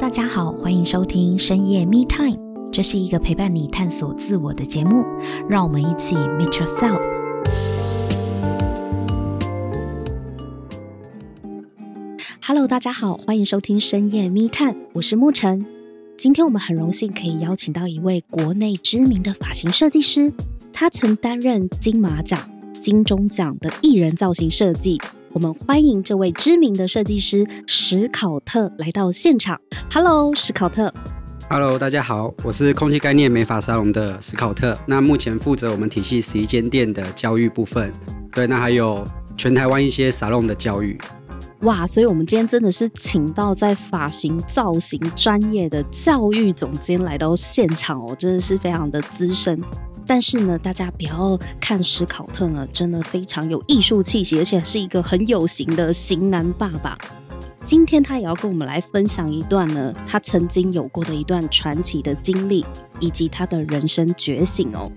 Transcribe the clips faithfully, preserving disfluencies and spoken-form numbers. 大家好，欢迎收听深夜 Me Time， 这是一个陪伴你探索自我的节目，让我们一起 Meet Yourself。 Hello， 大家好，欢迎收听深夜 Me Time， 我是沐晨。今天我们很荣幸可以邀请到一位国内知名的发型设计师，他曾担任金马奖、金钟奖的艺人造型设计。我们欢迎这位知名的设计师史考特来到现场。 Hello， 史考特。 Hello， 大家好，我是空气概念美发沙龙的史考特，那目前负责我们体系十一间店的教育部分，对，那还有全台湾一些沙龙的教育。哇，所以我们今天真的是请到在发型造型专业的教育总监来到现场哦，真的是非常的资深。但是呢，大家不要看史考特呢，真的非常有艺术气息，而且是一个很有型的型男爸爸。今天他也要跟我们来分享一段呢，他曾经有过的一段传奇的经历，以及他的人生觉醒哦。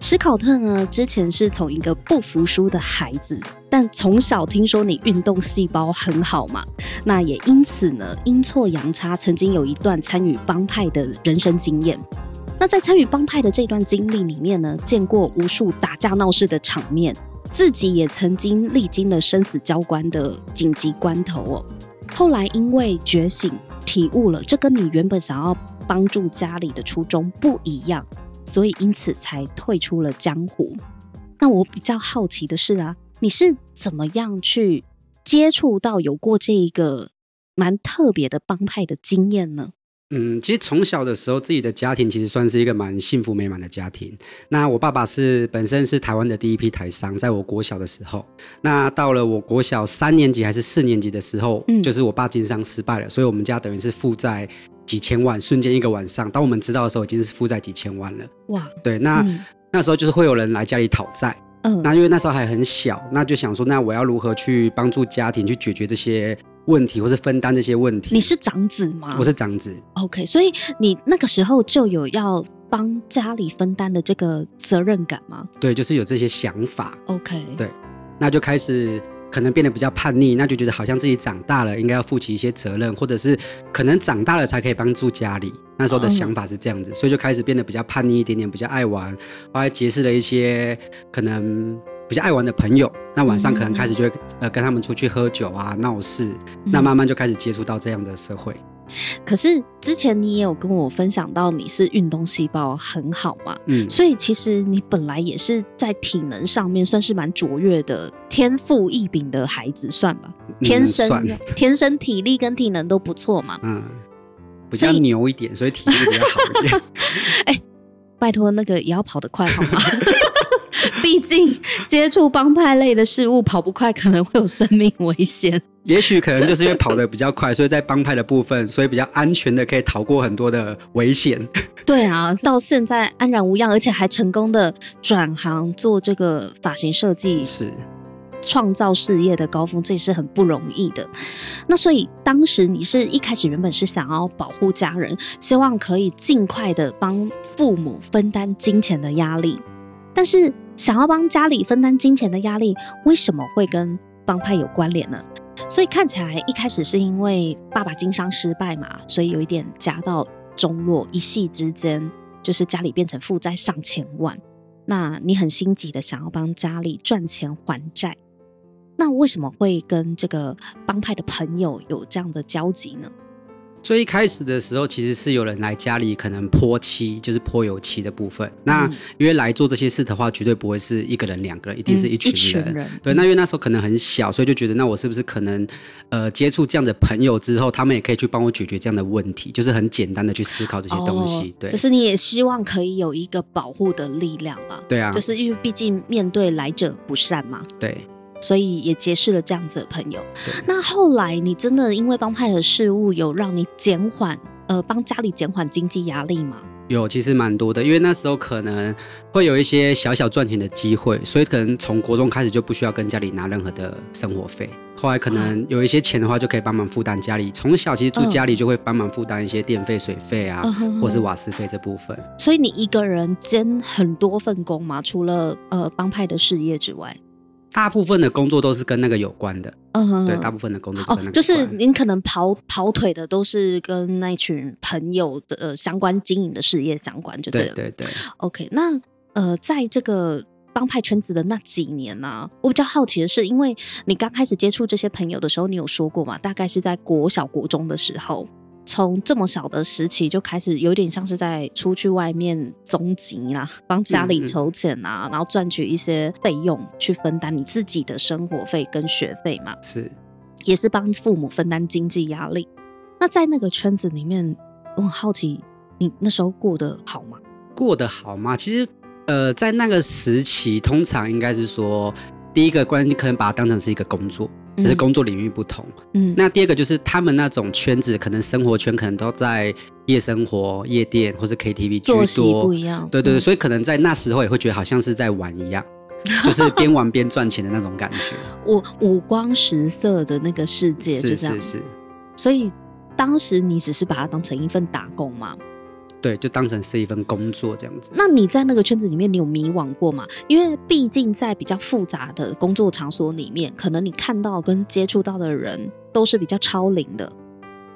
史考特呢，之前是从一个不服输的孩子，但从小听说你运动细胞很好嘛，那也因此呢，阴错阳差，曾经有一段参与帮派的人生经验。那在参与帮派的这段经历里面呢，见过无数打架闹事的场面，自己也曾经历经了生死交关的紧急关头哦。后来因为觉醒体悟了，这跟你原本想要帮助家里的初衷不一样，所以因此才退出了江湖。那我比较好奇的是啊，你是怎么样去接触到有过这一个蛮特别的帮派的经验呢？嗯，其实从小的时候，自己的家庭其实算是一个蛮幸福美满的家庭。那我爸爸是本身是台湾的第一批台商，在我国小的时候，那到了我国小三年级还是四年级的时候，嗯、就是我爸经商失败了，所以我们家等于是负债几千万，瞬间一个晚上，当我们知道的时候，已经是负债几千万了。哇，对，那、嗯、那时候就是会有人来家里讨债。嗯，那因为那时候还很小，那就想说，那我要如何去帮助家庭去解决这些问题，或是分担这些问题。你是长子吗？我是长子。 OK， 所以你那个时候就有要帮家里分担的这个责任感吗？对，就是有这些想法。 OK， 对，那就开始可能变得比较叛逆，那就觉得好像自己长大了应该要负起一些责任，或者是可能长大了才可以帮助家里，那时候的想法是这样子、oh. 所以就开始变得比较叛逆一点点，比较爱玩，后来结识了一些可能比较爱玩的朋友，那晚上可能开始就会、嗯呃、跟他们出去喝酒啊闹事、嗯、那慢慢就开始接触到这样的社会。可是之前你也有跟我分享到你是运动细胞很好嘛、嗯、所以其实你本来也是在体能上面算是蛮卓越的，天赋异禀的孩子算吧，天生、嗯、天生体力跟体能都不错嘛，嗯，比较牛一点，所 以, 所以体力比较好一点哎、欸，拜托那个也要跑得快好吗毕竟接触帮派类的事物，跑不快可能会有生命危险。也许可能就是因为跑得比较快，所以在帮派的部分，所以比较安全的可以逃过很多的危险。对啊，到现在安然无恙，而且还成功的转行做这个发型设计，是创造事业的高峰，这也是很不容易的。那所以当时你是一开始原本是想要保护家人，希望可以尽快的帮父母分担金钱的压力，但是想要帮家里分担金钱的压力，为什么会跟帮派有关联呢？所以看起来一开始是因为爸爸经商失败嘛，所以有一点家道中落，一夕之间就是家里变成负债上千万。那你很心急的想要帮家里赚钱还债，那为什么会跟这个帮派的朋友有这样的交集呢？最一开始的时候，其实是有人来家里可能泼漆，就是泼油漆的部分。那、嗯、因为来做这些事的话，绝对不会是一个人两个人，一定是一群人。嗯、一群人，对，那因为那时候可能很小，所以就觉得那我是不是可能呃接触这样的朋友之后，他们也可以去帮我解决这样的问题，就是很简单的去思考这些东西。哦、对，就是你也希望可以有一个保护的力量吧？对啊，就是因为毕竟面对来者不善嘛。对。所以也结识了这样子的朋友。那后来你真的因为帮派的事物有让你减缓呃帮家里减缓经济压力吗？有，其实蛮多的，因为那时候可能会有一些小小赚钱的机会，所以可能从国中开始就不需要跟家里拿任何的生活费，后来可能有一些钱的话就可以帮忙负担家里，从小其实住家里就会帮忙负担一些电费水费啊、嗯、或是瓦斯费这部分。所以你一个人兼很多份工嘛，除了呃帮派的事业之外？大部分的工作都是跟那个有关的，嗯，对，大部分的工作都跟那个有关的。哦，就是您可能跑跑腿的都是跟那群朋友的、呃、相关经营的事业相关，就对了。对对对。OK， 那呃，在这个帮派圈子的那几年啊，我比较好奇的是，因为你刚开始接触这些朋友的时候，你有说过嘛？大概是在国小国中的时候。从这么小的时期就开始有点像是在出去外面总集啦，帮家里筹钱啊，嗯嗯，然后赚取一些费用去分担你自己的生活费跟学费嘛，是，也是帮父母分担经济压力。那在那个圈子里面，我很好奇你那时候过得好吗？过得好吗？其实呃，在那个时期通常应该是说，第一个关键可能把它当成是一个工作，只是工作领域不同，嗯，那第二个就是他们那种圈子可能生活圈可能都在夜生活夜店或是 K T V 居多，作息不一样，对对对，嗯，所以可能在那时候也会觉得好像是在玩一样，就是边玩边赚钱的那种感觉。我五光十色的那个世界就这样，是是是。所以当时你只是把它当成一份打工吗？对，就当成是一份工作这样子。那你在那个圈子里面，你有迷惘过吗？因为毕竟在比较复杂的工作场所里面，可能你看到跟接触到的人都是比较超龄的，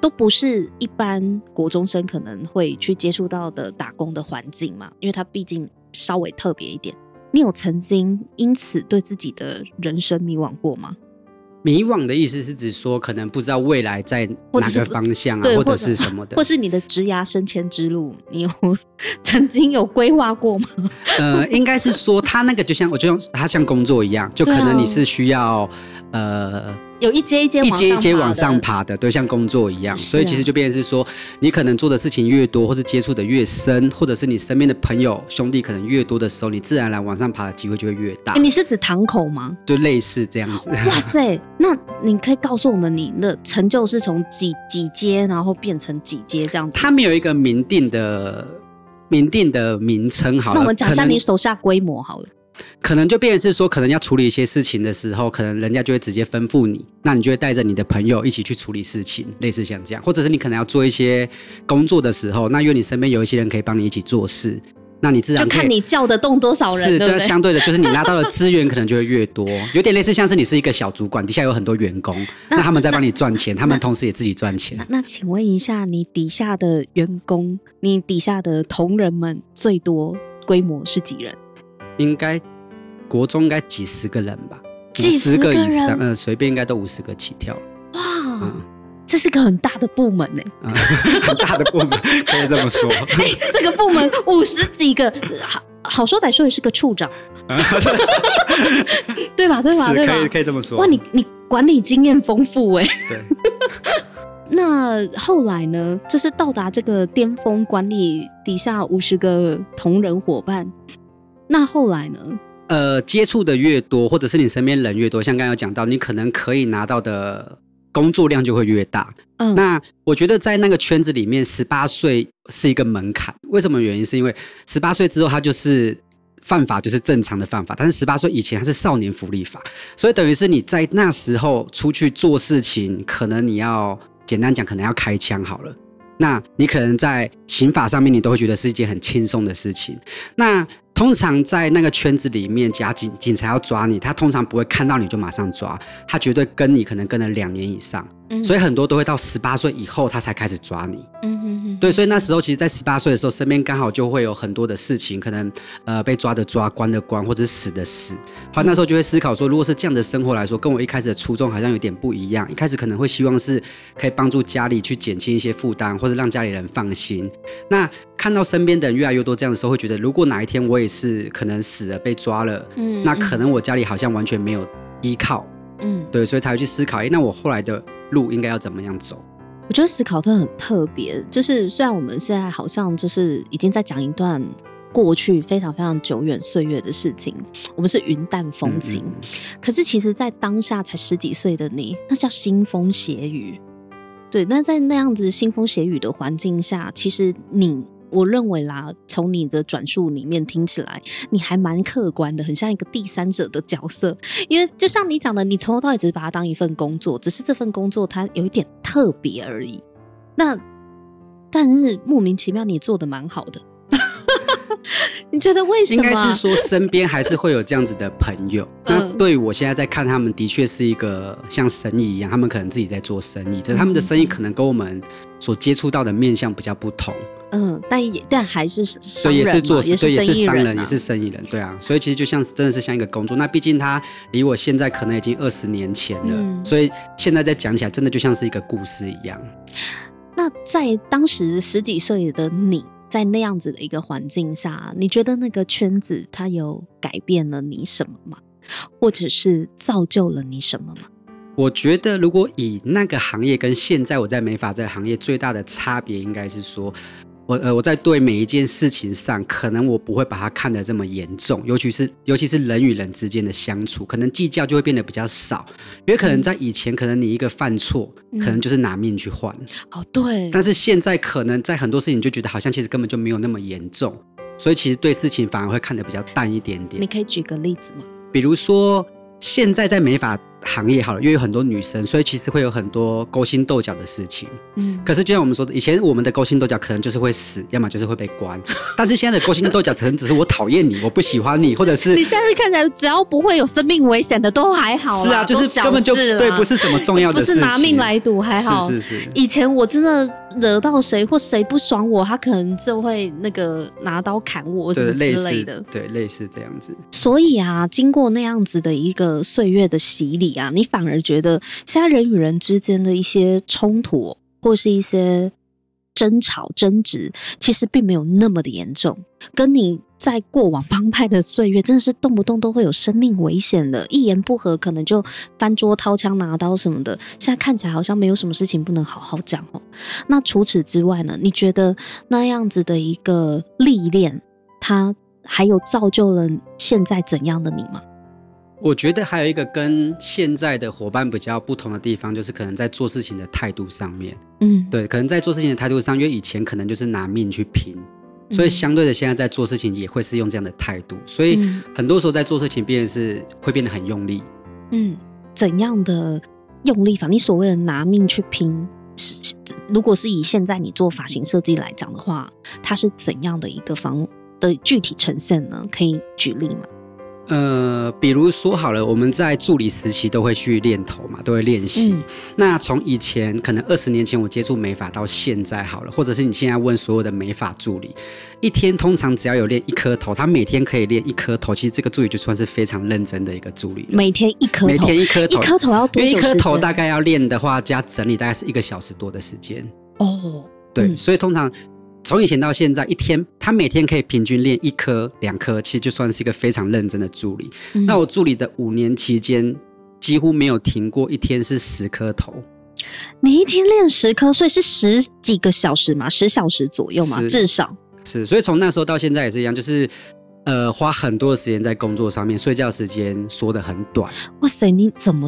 都不是一般国中生可能会去接触到的打工的环境嘛，因为它毕竟稍微特别一点。你有曾经因此对自己的人生迷惘过吗？迷惘的意思是指说可能不知道未来在哪个方向啊，或 者, 或者是什么的，或是你的职涯升迁之路，你有曾经有规划过吗？呃，应该是说他那个就像我就像他像工作一样，就可能你是需要，哦，呃有一阶一阶一阶一阶往上爬的，对，像工作一样，啊，所以其实就变成是说，你可能做的事情越多，或是接触的越深，或者是你身边的朋友兄弟可能越多的时候，你自然而然往上爬的机会就会越大。欸，你是指堂口吗？就类似这样子。哇塞，那你可以告诉我们你的成就是从几几阶，然后变成几阶这样子？它没有一个明定的明定的名称，好了，那我们讲一下你手下规模好了。可能就变成是说，可能要处理一些事情的时候，可能人家就会直接吩咐你，那你就会带着你的朋友一起去处理事情，类似像这样，或者是你可能要做一些工作的时候，那因为你身边有一些人可以帮你一起做事，那你自然可以就看你叫得动多少人，是，对不对？相对的，就是你拿到的资源可能就会越多，有点类似像是你是一个小主管，底下有很多员工，那, 那他们在帮你赚钱，他们同时也自己赚钱。那, 那请问一下，你底下的员工，你底下的同仁们最多规模是几人？应该国中应该几十个人吧，几十个以上，嗯，随便应该都五十个起跳。哇，嗯，这是个很大的部门，欸，嗯，很大的部门可以这么说。欸，这个部门五十几个，好，好说歹说也是个处长，对吧？对吧？对吧？可以可以这么说。哇，你你管理经验丰富哎，欸。对。那后来呢？就是到达这个巅峰，管理底下五十个同仁伙伴。那后来呢？呃，接触的越多，或者是你身边人越多，像刚才有讲到，你可能可以拿到的工作量就会越大。嗯，那我觉得在那个圈子里面，十八岁是一个门槛。为什么原因？是因为十八岁之后，它就是犯法，就是正常的犯法。但是十八岁以前，它是少年福利法，所以等于是你在那时候出去做事情，可能你要简单讲，可能要开枪好了。那你可能在刑法上面，你都会觉得是一件很轻松的事情。那通常在那个圈子里面，假警警察要抓你，他通常不会看到你就马上抓，他绝对跟你可能跟了两年以上，嗯，所以很多都会到十八岁以后他才开始抓你。嗯哼哼，对，所以那时候其实，在十八岁的时候，身边刚好就会有很多的事情，可能呃被抓的抓，关的关，或者死的死。好，那时候就会思考说，如果是这样的生活来说，跟我一开始的初衷好像有点不一样。一开始可能会希望是可以帮助家里去减轻一些负担，或者让家里人放心。那看到身边的人越来越多这样的时候，会觉得如果哪一天我也是可能死了被抓了，嗯，那可能我家里好像完全没有依靠，嗯，对，所以才会去思考，欸，那我后来的路应该要怎么样走。我觉得史考特很特别，就是虽然我们现在好像就是已经在讲一段过去非常非常久远岁月的事情，我们是云淡风轻，嗯嗯，可是其实在当下才十几岁的你，那叫腥风血雨。对，那在那样子腥风血雨的环境下，其实你我认为啦，从你的转述里面听起来，你还蛮客观的，很像一个第三者的角色。因为就像你讲的，你从头到尾只是把它当一份工作，只是这份工作它有一点特别而已。那但是莫名其妙你做的蛮好的，你觉得为什么？应该是说身边还是会有这样子的朋友那对我现在在看他们的确是一个像生意一样，他们可能自己在做生意，只是他们的生意可能跟我们所接触到的面向比较不同，嗯，但也但还是商人，对，也是做，也是商人，也是生意人，对啊，所以其实就像真的是像一个工作。那毕竟他离我现在可能已经二十年前了、嗯，所以现在再讲起来，真的就像是一个故事一样。那在当时十几岁的你，在那样子的一个环境下，你觉得那个圈子它有改变了你什么吗？或者是造就了你什么吗？我觉得如果以那个行业跟现在我在美发这个行业最大的差别，应该是说。我, 呃、我在对每一件事情上可能我不会把它看得这么严重，尤其是尤其是人与人之间的相处，可能计较就会变得比较少，因为可能在以前可能你一个犯错、嗯、可能就是拿命去换、哦、对，但是现在可能在很多事情就觉得好像其实根本就没有那么严重，所以其实对事情反而会看得比较淡一点点。你可以举个例子吗？比如说现在在美发行业好了，因为有很多女生，所以其实会有很多勾心斗角的事情。嗯，可是就像我们说的，以前我们的勾心斗角可能就是会死，要么就是会被关。但是现在的勾心斗角可能只是我讨厌你，我不喜欢你，或者是你现在看起来只要不会有生命危险的都还好啦。是啊，就是根本就对，不是什么重要的事情，不是拿命来赌，还好。是是是。以前我真的惹到谁或谁不爽我，他可能就会那个拿刀砍我什么之类的，对，类似，对，类似这样子。所以啊，经过那样子的一个岁月的洗礼。你反而觉得现在人与人之间的一些冲突或是一些争吵争执其实并没有那么的严重，跟你在过往帮派的岁月真的是动不动都会有生命危险的，一言不合可能就翻桌掏枪拿刀什么的，现在看起来好像没有什么事情不能好好讲哦。那除此之外呢，你觉得那样子的一个历练它还有造就了现在怎样的你吗？我觉得还有一个跟现在的伙伴比较不同的地方，就是可能在做事情的态度上面，嗯，对，可能在做事情的态度上，因为以前可能就是拿命去拼，所以相对的现在在做事情也会是用这样的态度，所以很多时候在做事情变成是会变得很用力。嗯，怎样的用力法？你所谓的拿命去拼，如果是以现在你做发型设计来讲的话，它是怎样的一个方的具体呈现呢？可以举例吗？呃，比如说好了，我们在助理时期都会去练头嘛，都会练习、嗯、那从以前可能二十年前我接触美发到现在好了，或者是你现在问所有的美发助理，一天通常只要有练一颗头，他每天可以练一颗头，其实这个助理就算是非常认真的一个助理了，每天一颗头，每天一颗头，一颗头要多久时间？因为一颗头大概要练的话加整理大概是一个小时多的时间哦，对、嗯、所以通常从以前到现在，一天他每天可以平均练一颗、两颗，其实就算是一个非常认真的助理。嗯、那我助理的五年期间，几乎没有停过，一天是十颗头。你一天练十颗，所以是十几个小时嘛，十小时左右嘛，至少是。所以从那时候到现在也是一样，就是呃，花很多的时间在工作上面，睡觉时间缩得很短。哇塞，你怎么？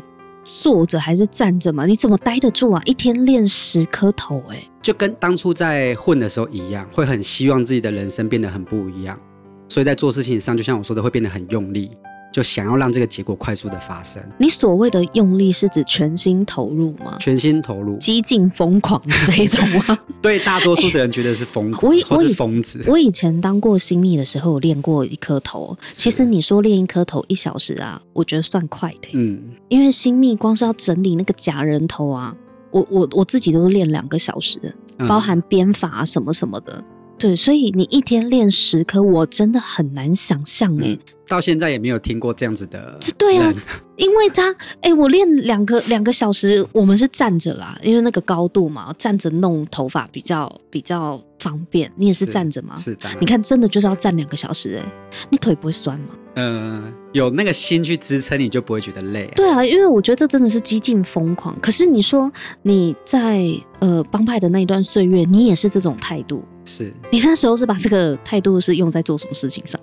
坐着还是站着嘛？你怎么待得住啊？一天练十颗头、欸，哎，就跟当初在混的时候一样，会很希望自己的人生变得很不一样，所以在做事情上，就像我说的，会变得很用力，就想要让这个结果快速的发生。你所谓的用力是指全心投入吗？全心投入，激进疯狂这一种吗？对，大多数的人觉得是疯狂、欸、或是疯子。我以前当过新秘的时候，我练过一颗头。其实你说练一颗头一小时啊，我觉得算快的、欸。嗯，因为新秘光是要整理那个假人头啊，我我我自己都练两个小时，包含编法、啊、什么什么的。嗯，对，所以你一天练十颗，我真的很难想象哎、欸嗯，到现在也没有听过这样子的。对啊，因为他哎、欸，我练两个两个小时，我们是站着啦，因为那个高度嘛，站着弄头发比较比较方便。你也是站着吗？是的。你看，真的就是要站两个小时哎、欸，你腿不会酸吗？嗯、呃，有那个心去支撑，你就不会觉得累、啊。对啊，因为我觉得这真的是激进疯狂。可是你说你在呃帮派的那一段岁月，你也是这种态度。是你那时候是把这个态度是用在做什么事情上？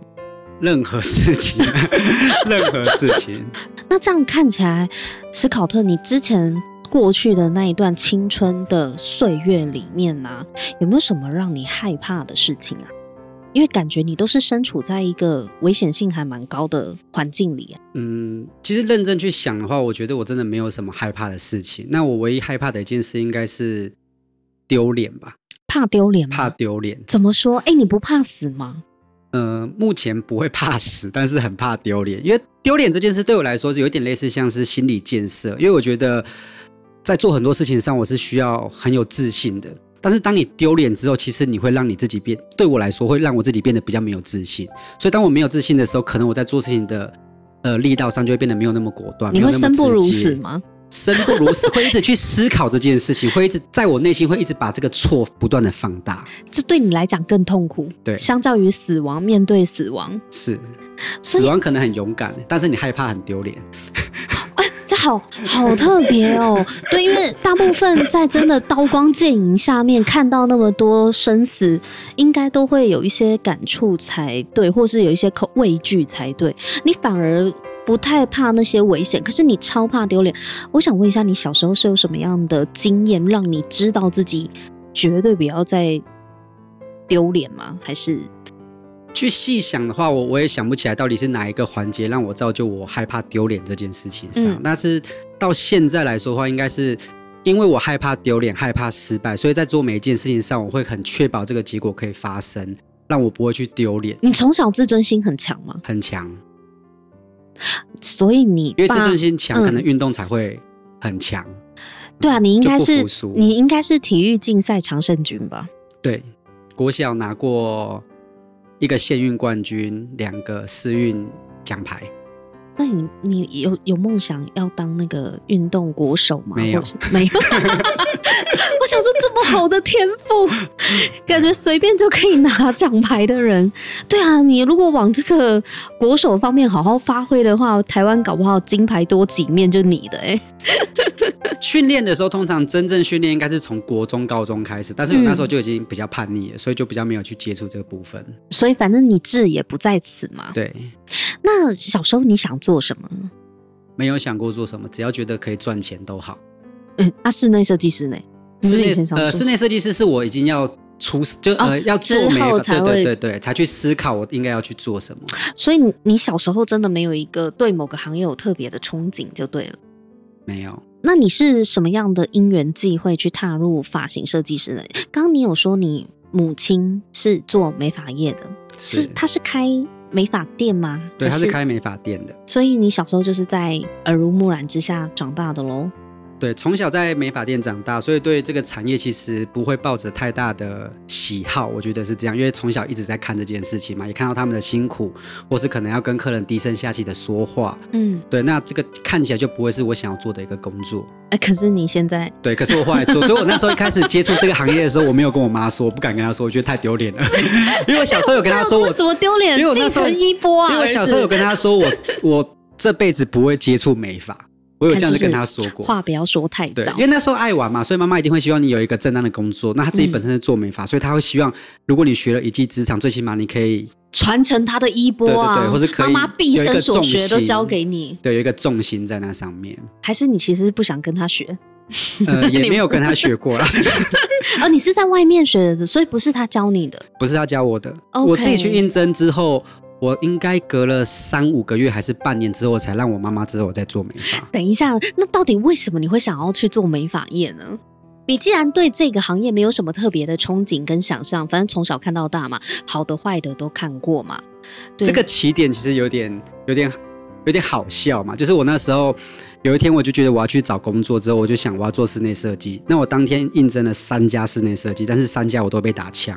任何事情，任何事情。那这样看起来，史考特，你之前过去的那一段青春的岁月里面啊，有没有什么让你害怕的事情啊？因为感觉你都是身处在一个危险性还蛮高的环境里、啊、嗯，其实认真去想的话，我觉得我真的没有什么害怕的事情。那我唯一害怕的一件事应该是丢脸吧。怕丢脸吗？怕丢脸。怎么说？哎、欸，你不怕死吗？呃，目前不会怕死，但是很怕丢脸，因为丢脸这件事对我来说有点类似像是心理建设，因为我觉得在做很多事情上我是需要很有自信的，但是当你丢脸之后，其实你会让你自己变，对我来说会让我自己变得比较没有自信，所以当我没有自信的时候，可能我在做事情的呃力道上就会变得没有那么果断。你会生不如死吗？生不如死，会一直去思考这件事情，会一直在我内心会一直把这个错不断的放大，这对你来讲更痛苦。对，相较于死亡，面对死亡是死亡可能很勇敢，但是你害怕很丢脸。这好好特别哦。对，因为大部分在真的刀光剑影下面看到那么多生死，应该都会有一些感触才对，或是有一些畏惧才对，你反而不太怕那些危险，可是你超怕丢脸。我想问一下，你小时候是有什么样的经验让你知道自己绝对不要再丢脸吗？还是去细想的话， 我, 我也想不起来到底是哪一个环节让我造就我害怕丢脸这件事情上、嗯、但是到现在来说的话，应该是因为我害怕丢脸，害怕失败，所以在做每一件事情上我会很确保这个结果可以发生，让我不会去丢脸。你从小自尊心很强吗？很强。所以你因为自尊心强、嗯、可能运动才会很强。对啊，你应该是你应该是体育竞赛常胜军吧？对，国小拿过一个县运冠军，两个市运奖牌。那 你, 你 有, 有梦想要当那个运动国手吗？没有，没有。我想说这么好的天赋，感觉随便就可以拿奖牌的人。对啊，你如果往这个国手方面好好发挥的话，台湾搞不好金牌多几面就你的、欸、训练的时候，通常真正训练应该是从国中高中开始，但是我那时候就已经比较叛逆了，所以就比较没有去接触这个部分。所以反正你志也不在此嘛。对。那小时候你想做什么？没有想过做什么，只要觉得可以赚钱都好。嗯，啊，室内设计师呢？室内呃，室内设计师是我已经要出就、哦、呃要做美发，对对对对，才去思考我应该要去做什么。所以 你, 你小时候真的没有一个对某个行业有特别的憧憬就对了？没有。那你是什么样的因缘际会去踏入发型设计师呢？刚刚你有说你母亲是做美发业的，是是她是开美发店吗？对，她是开美发店的。所以你小时候就是在耳濡目染之下长大的咯？对，从小在美发店长大，所以对这个产业其实不会抱着太大的喜好，我觉得是这样，因为从小一直在看这件事情嘛，也看到他们的辛苦，或是可能要跟客人低声下气的说话，嗯，对，那这个看起来就不会是我想要做的一个工作。欸、可是你现在对，可是我后来做，所以我那时候一开始接触这个行业的时候，我没有跟我妈说，我不敢跟她说，我觉得太丢脸了，因为我小时候有跟她说我什么丢脸，继承衣钵啊，因为我小时候有跟她说我我这辈子不会接触美发。我有这样子跟他说过，话不要说太早，因为那时候爱玩嘛，所以妈妈一定会希望你有一个正当的工作。那她自己本身是做美发、嗯，所以她会希望，如果你学了一技之长，最起码你可以传承她的衣钵啊，对对对，或是可以妈妈毕生所学都交给你，对，有一个重心在那上面。还是你其实不想跟她学？呃，也没有跟她学过啦。哦，你是在外面学的，所以不是她教你的，不是她教我的。Okay. 我自己去应征之后。我应该隔了三五个月还是半年之后才让我妈妈知道我在做美发。等一下，那到底为什么你会想要去做美发业呢？你既然对这个行业没有什么特别的憧憬跟想象，反正从小看到大嘛，好的坏的都看过嘛。对，这个起点其实有点有点有点好笑嘛，就是我那时候有一天我就觉得我要去找工作，之后我就想我要做室内设计。那我当天应征了三家室内设计，但是三家我都被打枪。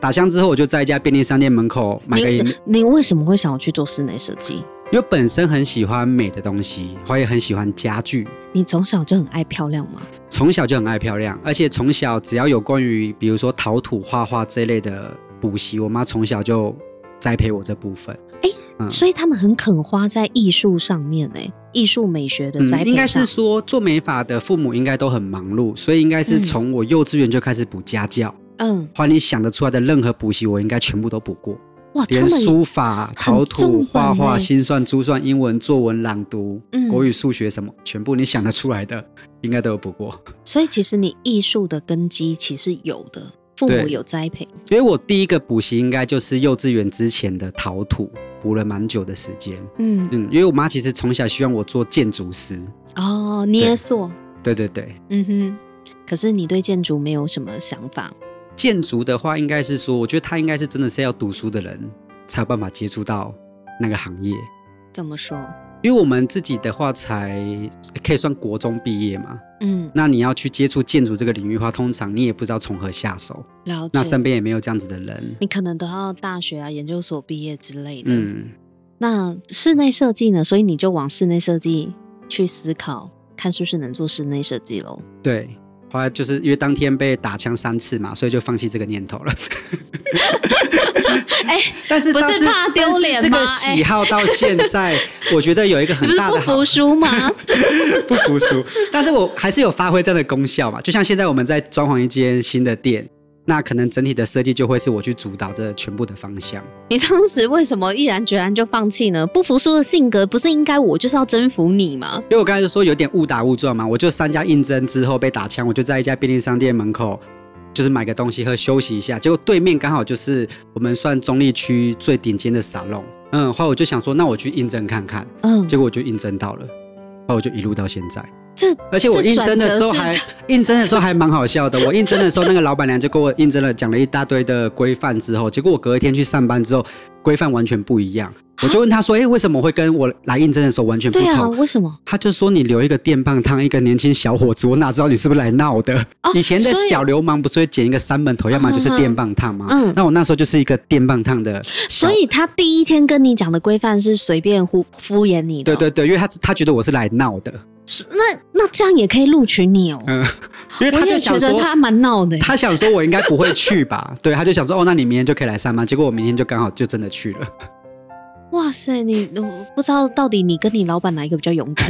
打枪之后，我就在一家便利商店门口买个饮料。你为什么会想要去做室内设计？因为本身很喜欢美的东西，我也很喜欢家具。你从小就很爱漂亮吗？从小就很爱漂亮，而且从小只要有关于比如说陶土、画画这类的补习，我妈从小就栽培我这部分。哎、欸嗯，所以他们很肯花在艺术上面哎、欸，艺术美学的栽培上、嗯。应该是说做美发的父母应该都很忙碌，所以应该是从我幼稚园就开始补家教。嗯嗯，或你想得出来的任何补习，我应该全部都补过。哇，连书法、陶土、画画、心算、珠算、英文、作文、朗读、嗯、国语、数学什么，全部你想得出来的，应该都有补过。所以其实你艺术的根基其实有的，父母有栽培。所以我第一个补习应该就是幼稚园之前的陶土，补了蛮久的时间。嗯嗯，因为我妈其实从小希望我做建筑师。哦，捏塑。对对对。嗯哼，可是你对建筑没有什么想法。建筑的话应该是说，我觉得他应该是真的是要读书的人才有办法接触到那个行业。怎么说？因为我们自己的话才可以算国中毕业嘛，嗯，那你要去接触建筑这个领域的话，通常你也不知道从何下手，了解，那身边也没有这样子的人，你可能都要大学啊、研究所毕业之类的。嗯，那室内设计呢？所以你就往室内设计去思考，看是不是能做室内设计咯。对，后来就是因为当天被打枪三次嘛，所以就放弃这个念头了。哎、欸，但是不是怕丢脸吗？这个喜好到现在，欸、我觉得有一个很大的好，不是不服输吗？不服输，但是我还是有发挥这样的功效嘛。就像现在我们在装潢一间新的店，那可能整体的设计就会是我去主导这全部的方向。你当时为什么毅然决然就放弃呢？不服输的性格不是应该我就是要征服你吗？因为我刚才就说有点误打误撞嘛，我就三家应征之后被打枪，我就在一家便利商店门口。就是买个东西喝休息一下，结果对面刚好就是我们算中立区最顶尖的沙龙，嗯，后来我就想说，那我去应征看看，嗯，结果我就应征到了，后来我就一路到现在。这而且我应征的时候还应征的时候还蛮好笑的，我应征的时候那个老板娘就跟我应征了讲了一大堆的规范之后，结果我隔一天去上班之后，规范完全不一样。我就问他说：“哎、欸，为什么会跟我来应征的时候完全不同？”对啊，为什么？他就说：“你留一个电棒烫一个年轻小伙子，我哪知道你是不是来闹的、哦？”以前的小流氓不是会剪一个三门头，要么就是电棒烫吗、嗯？那我那时候就是一个电棒烫的。所以他第一天跟你讲的规范是随便敷敷衍你的、哦。对对对，因为 他, 他觉得我是来闹的。那那这样也可以录取你哦。嗯，因为他就想说我也觉得他蛮闹的。他想说我应该不会去吧？对，他就想说哦，那你明天就可以来上班。结果我明天就刚好就真的去了。哇塞，你我不知道到底你跟你老板哪一个比较勇敢，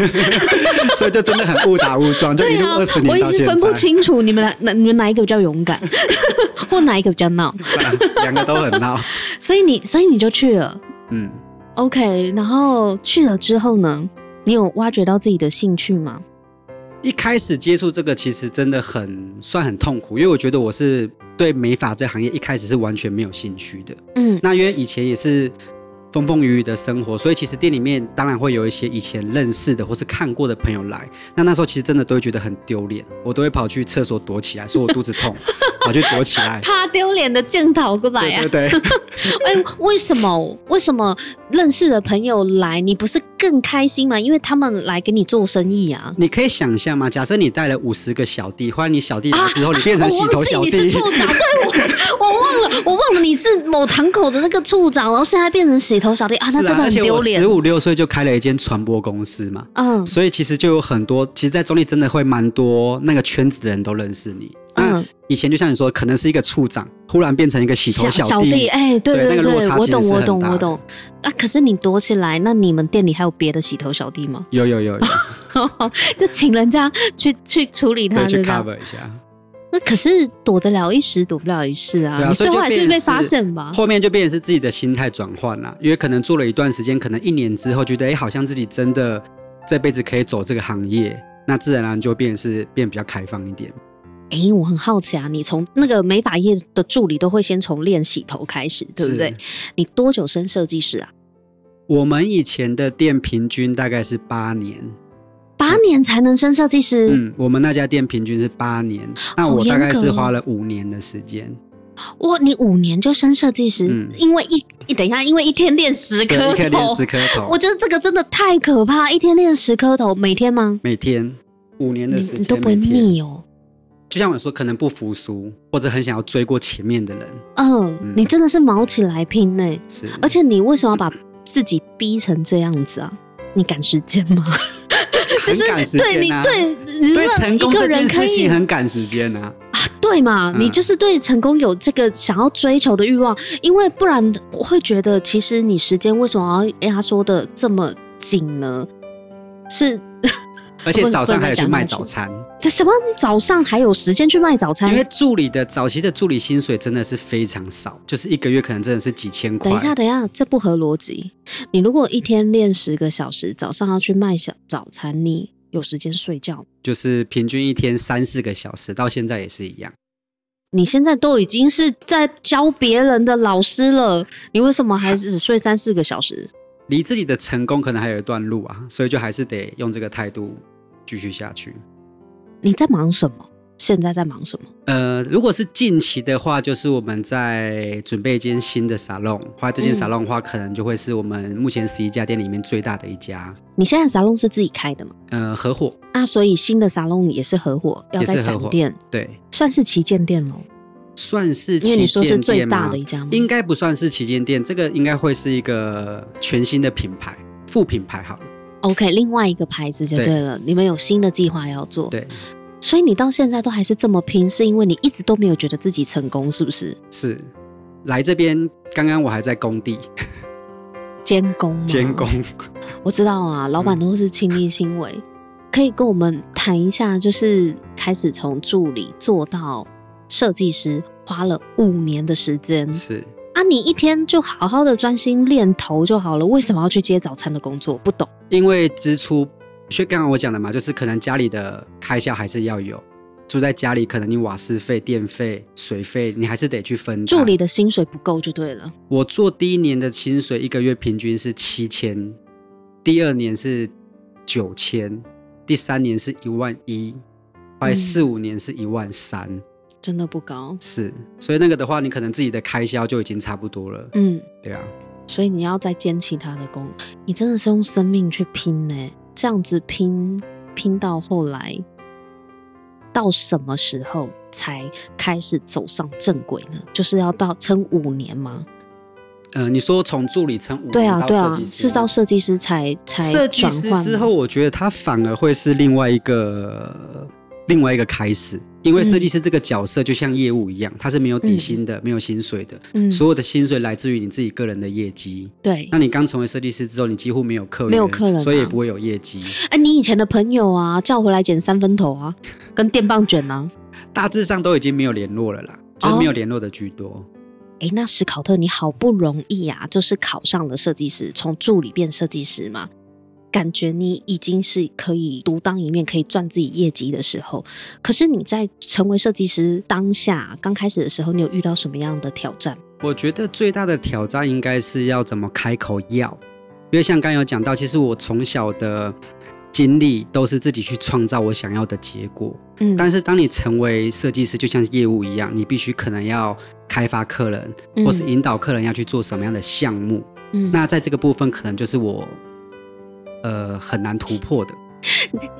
所以就真的很误打误撞，就一路二十年到现在、啊，我已经分不清楚你们哪你们哪一个比较勇敢，或哪一个比较闹，两个都很闹，所以你所以你就去了，嗯 ，OK， 然后去了之后呢，你有挖掘到自己的兴趣吗？一开始接触这个其实真的很算很痛苦，因为我觉得我是对美发这行业一开始是完全没有兴趣的，嗯，那因为以前也是。风风雨雨的生活，所以其实店里面当然会有一些以前认识的或是看过的朋友来，那那时候其实真的都会觉得很丢脸，我都会跑去厕所躲起来，说我肚子痛，跑去躲起来，怕丢脸的镜头过来啊！对对对、欸，为什么为什么认识的朋友来，你不是更开心吗？因为他们来给你做生意啊！你可以想象吗？假设你带了五十个小弟，后来你小弟来之后，啊、你变成洗头小弟，你是处长，对我，我忘了，我忘了你是某堂口的那个处长，然后现在变成洗。头小弟啊，那真的很丢脸。而且我十五六岁就开了一间传播公司嘛，嗯，所以其实就有很多，其实，在中立真的会蛮多那个圈子的人都认识你。嗯，以前就像你说，可能是一个处长，忽然变成一个洗头小弟，小弟，哎、欸，对对 对, 對，那个落差其实是很大的。我懂，我懂，我懂。啊，可是你躲起来，那你们店里还有别的洗头小弟吗？有有有有，就请人家去去处理他，对，去 cover 一下。那可是躲得了一时，躲不了一世啊！啊你最后还是被发现吧。后面就变成是自己的心态转换啦，因为可能做了一段时间，可能一年之后觉得，哎、欸，好像自己真的这辈子可以走这个行业，那自然而然就变成是变比较开放一点。哎、欸，我很好奇啊，你从那个美发业的助理都会先从练洗头开始，对不对？你多久升设计师啊？我们以前的店平均大概是八年。八年才能升设计师。嗯，我们那家店平均是八年，那我大概是花了五年的时间。哇，你五年就升设计师？嗯，因为一等一下，因为一天练十颗头，一天练十颗头，我觉得这个真的太可怕。一天练十颗头，每天吗？每天，五年的时间，你都不会腻哦。就像我说，可能不服输，或者很想要追过前面的人。嗯，嗯你真的是卯起来拼呢、欸。是，而且你为什么要把自己逼成这样子啊？你赶时间吗？就是很赶时间啊！对，你对，对成功这件事情很赶时间啊！啊，对嘛、嗯，你就是对成功有这个想要追求的欲望，因为不然我会觉得，其实你时间为什么要压缩的这么紧呢？是，而且早上还有去卖早餐。这什么早上还有时间去卖早餐？因为助理的早期的助理薪水真的是非常少，就是一个月可能真的是几千块。等一下，等一下，这不合逻辑。你如果一天练十个小时，早上要去卖早餐，你有时间睡觉？就是平均一天三四个小时，到现在也是一样。你现在都已经是在教别人的老师了，你为什么还只睡三四个小时？离自己的成功可能还有一段路啊，所以就还是得用这个态度继续下去。你在忙什么？现在在忙什么？呃，如果是近期的话，就是我们在准备一间新的沙龙，或这间沙龙的话，可能就会是我们目前十一家店里面最大的一家。你现在沙龙是自己开的吗？呃，合伙啊，所以新的沙龙也是合伙，要在展店，对，算是旗舰店喽。算是旗舰店吗？因为你说是最大的一家吗？应该不算是旗舰店，这个应该会是一个全新的品牌，副品牌好了。OK， 另外一个牌子就对了。对，你们有新的计划要做。对，所以你到现在都还是这么拼，是因为你一直都没有觉得自己成功，是不是？是，来这边刚刚我还在工地监工吗？监工，我知道啊，老板都是亲力亲为、嗯、可以跟我们谈一下，就是开始从助理做到设计师花了五年的时间。是啊，你一天就好好的专心练头就好了，为什么要去接早餐的工作？不懂。因为支出，就刚刚我讲的嘛，就是可能家里的开销还是要有，住在家里可能你瓦斯费、电费、水费你还是得去分担。助理的薪水不够就对了。我做第一年的薪水一个月平均是七千，第二年是九千，第三年是一万一，后来四五年是一万三。真的不高。是，所以那个的话你可能自己的开销就已经差不多了。嗯，对啊，所以你要再兼其他的工，你真的是用生命去拼呢、欸。这样子拼拼到后来到什么时候才开始走上正轨呢？就是要到撑五年吗？呃，你说从助理称五年到设计师？对啊对啊，是到设计师才才设计师之后，我觉得他反而会是另外一个另外一个开始。因为设计师这个角色就像业务一样，他是没有底薪的、嗯、没有薪水的、嗯、所有的薪水来自于你自己个人的业绩。对，那你刚成为设计师之后你几乎没有客人，没有客人、啊、所以也不会有业绩。哎、欸，你以前的朋友啊叫回来剪三分头啊跟电棒卷啊大致上都已经没有联络了啦，就是没有联络的居多、哦欸、那史考特你好不容易啊就是考上了设计师，从助理变设计师嘛，感觉你已经是可以独当一面，可以赚自己业绩的时候。可是你在成为设计师当下刚开始的时候，你有遇到什么样的挑战？我觉得最大的挑战应该是要怎么开口要，因为像刚刚有讲到，其实我从小的经历都是自己去创造我想要的结果、嗯、但是当你成为设计师就像业务一样，你必须可能要开发客人、嗯、或是引导客人要去做什么样的项目、嗯、那在这个部分可能就是我呃，很难突破的。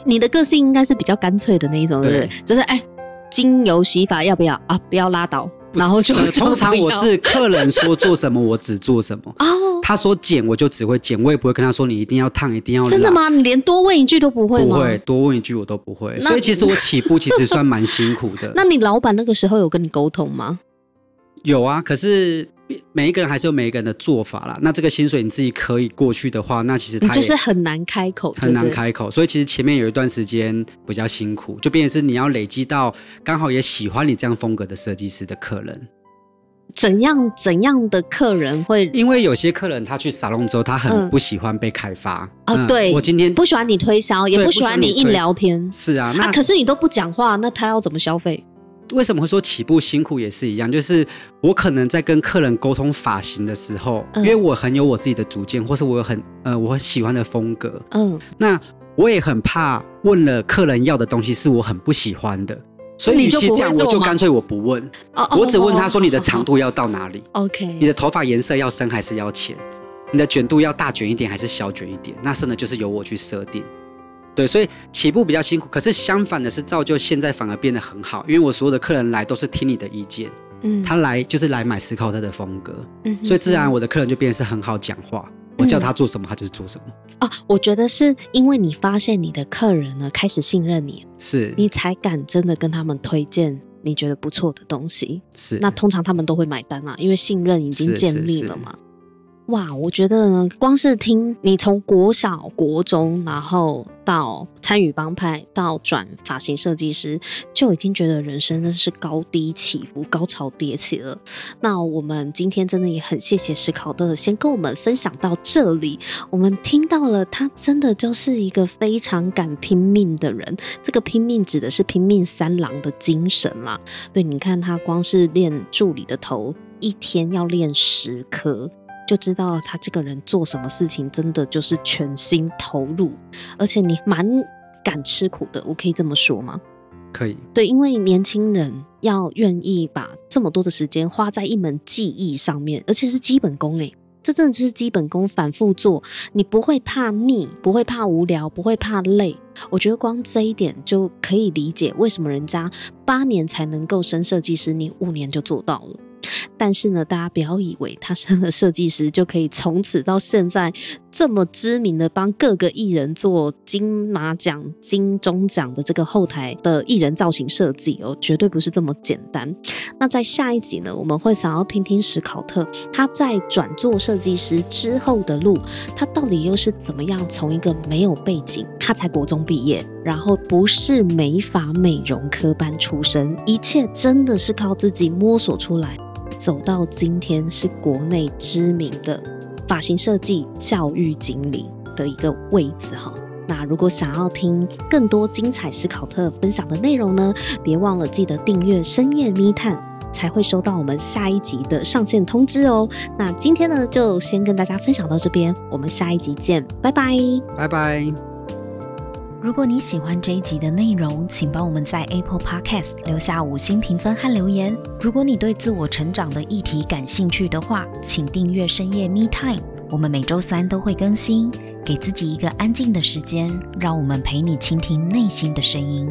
你的个性应该是比较干脆的那一种，对不对？就是哎，精油洗发要不要啊？不要拉倒，然后就、呃、通常我是客人说做什么，我只做什么。哦，他说剪我就只会剪，我也不会跟他说你一定要烫，一定要拉。真的吗？你连多问一句都不会吗？不会，多问一句我都不会。所以其实我起步其实算蛮辛苦的。那你老板那个时候有跟你沟通吗？有啊，可是每一个人还是有每一个人的做法啦。那这个薪水你自己可以过去的话，那其实他也就是很难开口，很难开口。所以其实前面有一段时间比较辛苦，就变成是你要累积到刚好也喜欢你这样风格的设计师的客人。怎样怎样的客人会？因为有些客人他去沙龙之后，他很不喜欢被开发、嗯嗯、哦，对，我今天不喜欢你推销，也不喜欢你硬聊天。是啊，那啊可是你都不讲话，那他要怎么消费？为什么会说起步辛苦也是一样，就是我可能在跟客人沟通发型的时候、嗯、因为我很有我自己的主见，或是我有很呃我很喜欢的风格，嗯，那我也很怕问了客人要的东西是我很不喜欢的，所以与其这样我就干脆我不问、哦、我只问他说你的长度要到哪里、哦哦哦哦、你的头发颜色要深还是要浅，你的卷度要大卷一点还是小卷一点，那剩的就是由我去设定。对，所以起步比较辛苦，可是相反的是造就现在反而变得很好，因为我所有的客人来都是听你的意见，嗯，他来就是来买史考特的风格，嗯，所以自然我的客人就变得是很好讲话，我叫他做什么他就是做什么、嗯、哦，我觉得是因为你发现你的客人呢开始信任你，是你才敢真的跟他们推荐你觉得不错的东西，是，那通常他们都会买单啦、啊、因为信任已经建立了嘛。是是是，哇，我觉得呢，光是听你从国小、国中，然后到参与帮派，到转发型设计师，就已经觉得人生真是高低起伏、高潮迭起了。那我们今天真的也很谢谢史考特，先跟我们分享到这里。我们听到了，他真的就是一个非常敢拼命的人。这个拼命指的是拼命三郎的精神啦。对，你看他光是练助理的头，一天要练十颗。就知道他这个人做什么事情真的就是全心投入，而且你蛮敢吃苦的，我可以这么说吗？可以，对，因为年轻人要愿意把这么多的时间花在一门技艺上面，而且是基本功耶，这真的就是基本功，反复做，你不会怕腻，不会怕无聊，不会怕累。我觉得光这一点就可以理解为什么人家八年才能够升设计师，你五年就做到了。但是呢，大家不要以为他升了设计师就可以从此到现在这么知名的帮各个艺人做金马奖金钟奖的这个后台的艺人造型设计哦，绝对不是这么简单。那在下一集呢，我们会想要听听史考特他在转做设计师之后的路，他到底又是怎么样从一个没有背景，他才国中毕业，然后不是美发美容科班出身，一切真的是靠自己摸索出来，走到今天是国内知名的发型设计教育经理的一个位置。那如果想要听更多精彩史考特分享的内容呢，别忘了记得订阅深夜密探，才会收到我们下一集的上线通知哦。那今天呢就先跟大家分享到这边，我们下一集见，拜拜拜拜。如果你喜欢这一集的内容，请帮我们在 Apple Podcast 留下五星评分和留言。如果你对自我成长的议题感兴趣的话，请订阅深夜 Me Time， 我们每周三都会更新，给自己一个安静的时间，让我们陪你倾听内心的声音。